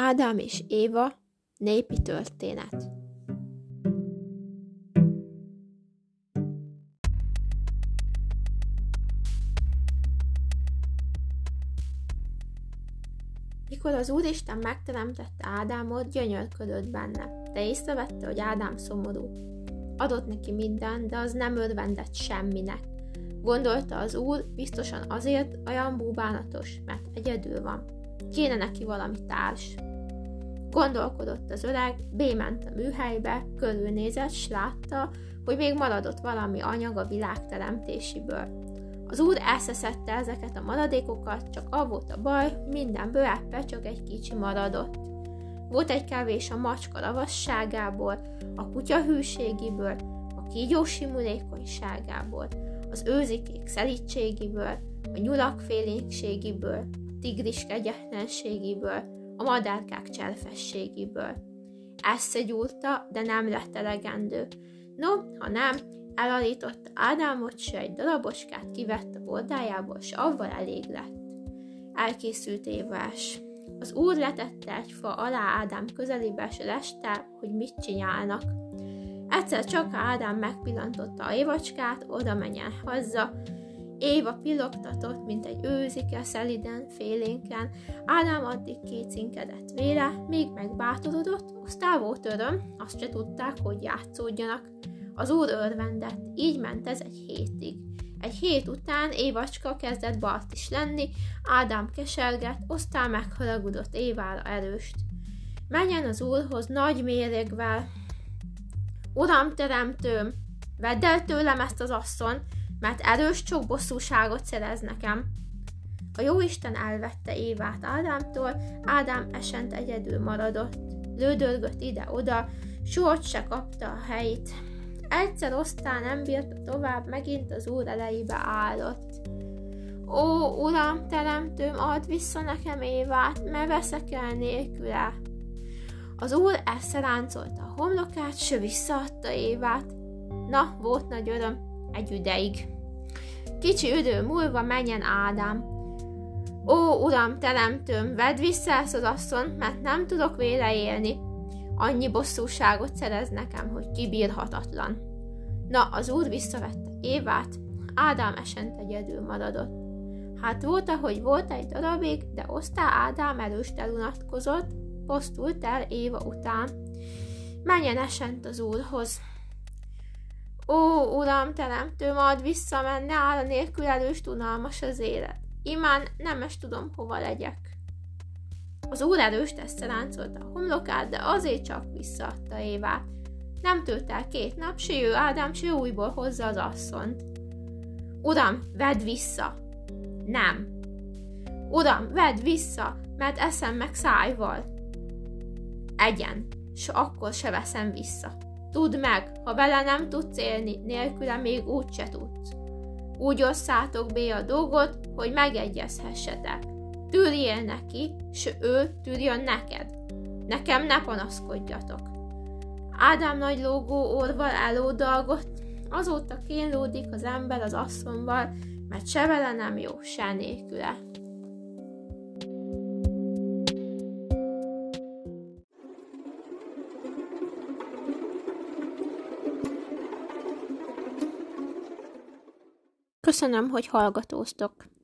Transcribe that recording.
Ádám és Éva népi történet. Mikor az Úristen megteremtette Ádámot, gyönyörködött benne, de észrevette, hogy Ádám szomorú. Adott neki mindent, de az nem örvendett semminek. Gondolta az Úr, biztosan azért olyan búbánatos, mert egyedül van. Kéne neki valami társ. Gondolkodott az öreg, bément a műhelybe, körülnézett, s látta, hogy még maradott valami anyag a világ teremtésiből. Az Úr elszeszedte ezeket a maradékokat, csak az volt a baj, mindenből éppen csak egy kicsi maradott. Volt egy kevés a macska ravasságából, a kutya hűségiből, a kígyó simulékonyságából, az őzikék szelítségiből, a nyulak félénkségiből, a tigris kegyetlenségiből, a madárkák cserfességiből. Összegyúrta, de nem lett elegendő. No, ha nem, elalította Ádámot, s egy darabocskát kivett a bordájából, s avval elég lett. Elkészült Évás. Az Úr letette egy fa alá Ádám közelébe, s leste, hogy mit csinálnak. Egyszer csak Ádám megpillantotta a évacskát, oda menjen haza. Éva pillogtatott, mint egy őzike, szeliden, félénken. Ádám addig kécinkedett vére, még megbátorodott, az távol öröm, azt se tudták, hogy játszódjanak. Az Úr örvendett, így ment ez egy hétig. Egy hét után Évacska kezdett bart is lenni, Ádám kesergett, aztán megharagudott Évára erőst. Menjen az Úrhoz nagy mérégvel. Uram teremtőm, vedd el tőlem ezt az asszon, mert erős csok bosszúságot szerez nekem. A Jóisten elvette Évát Ádámtól, Ádám esent egyedül maradott. Lődörgött ide-oda, soha se kapta a helyét. Egyszer aztán nem bírta tovább, megint az Úr elejébe állott. Ó, Uram, teremtőm, add vissza nekem Évát, mert veszek el nélküle. Az Úr elszeráncolta a homlokát, s visszaadta Évát. Na, volt nagy öröm, egy ideig. Kicsi idő múlva menjen Ádám. Ó, Uram, teremtőm, vedd vissza ezt az asszonyt, mert nem tudok vele élni. Annyi bosszúságot szerez nekem, hogy kibírhatatlan. Na, az Úr visszavette Évát, Ádám esent egyedül maradott. Hát volt, ahogy volt egy darabig, de aztán Ádám erőst elunatkozott, pusztult el Éva után. Menjen esent az Úrhoz. Ó, Uram, teremtőm, add vissza, mert ne áll nélkül erőst unalmas az élet. Imán nem is tudom, hova legyek. Az Úr erőst összeráncolta a homlokát, de azért csak visszaadta Évát. Nem tört el 2 nap, s ő Ádám, s ő újból hozza az asszont. Uram, vedd vissza! Nem! Uram, vedd vissza, mert eszem meg szájval. Egyen, s akkor se veszem vissza. Tudd meg, ha vele nem tudsz élni, nélküle még úgy se tudsz. Úgy osszátok be a dolgot, hogy megegyezhessetek. Tűrjél neki, s ő tűrjön neked. Nekem ne panaszkodjatok. Ádám nagy lógó orval elódalgott, azóta kínlódik az ember az asszonyval, mert se vele nem jó, se nélküle. Köszönöm, hogy hallgatóztok.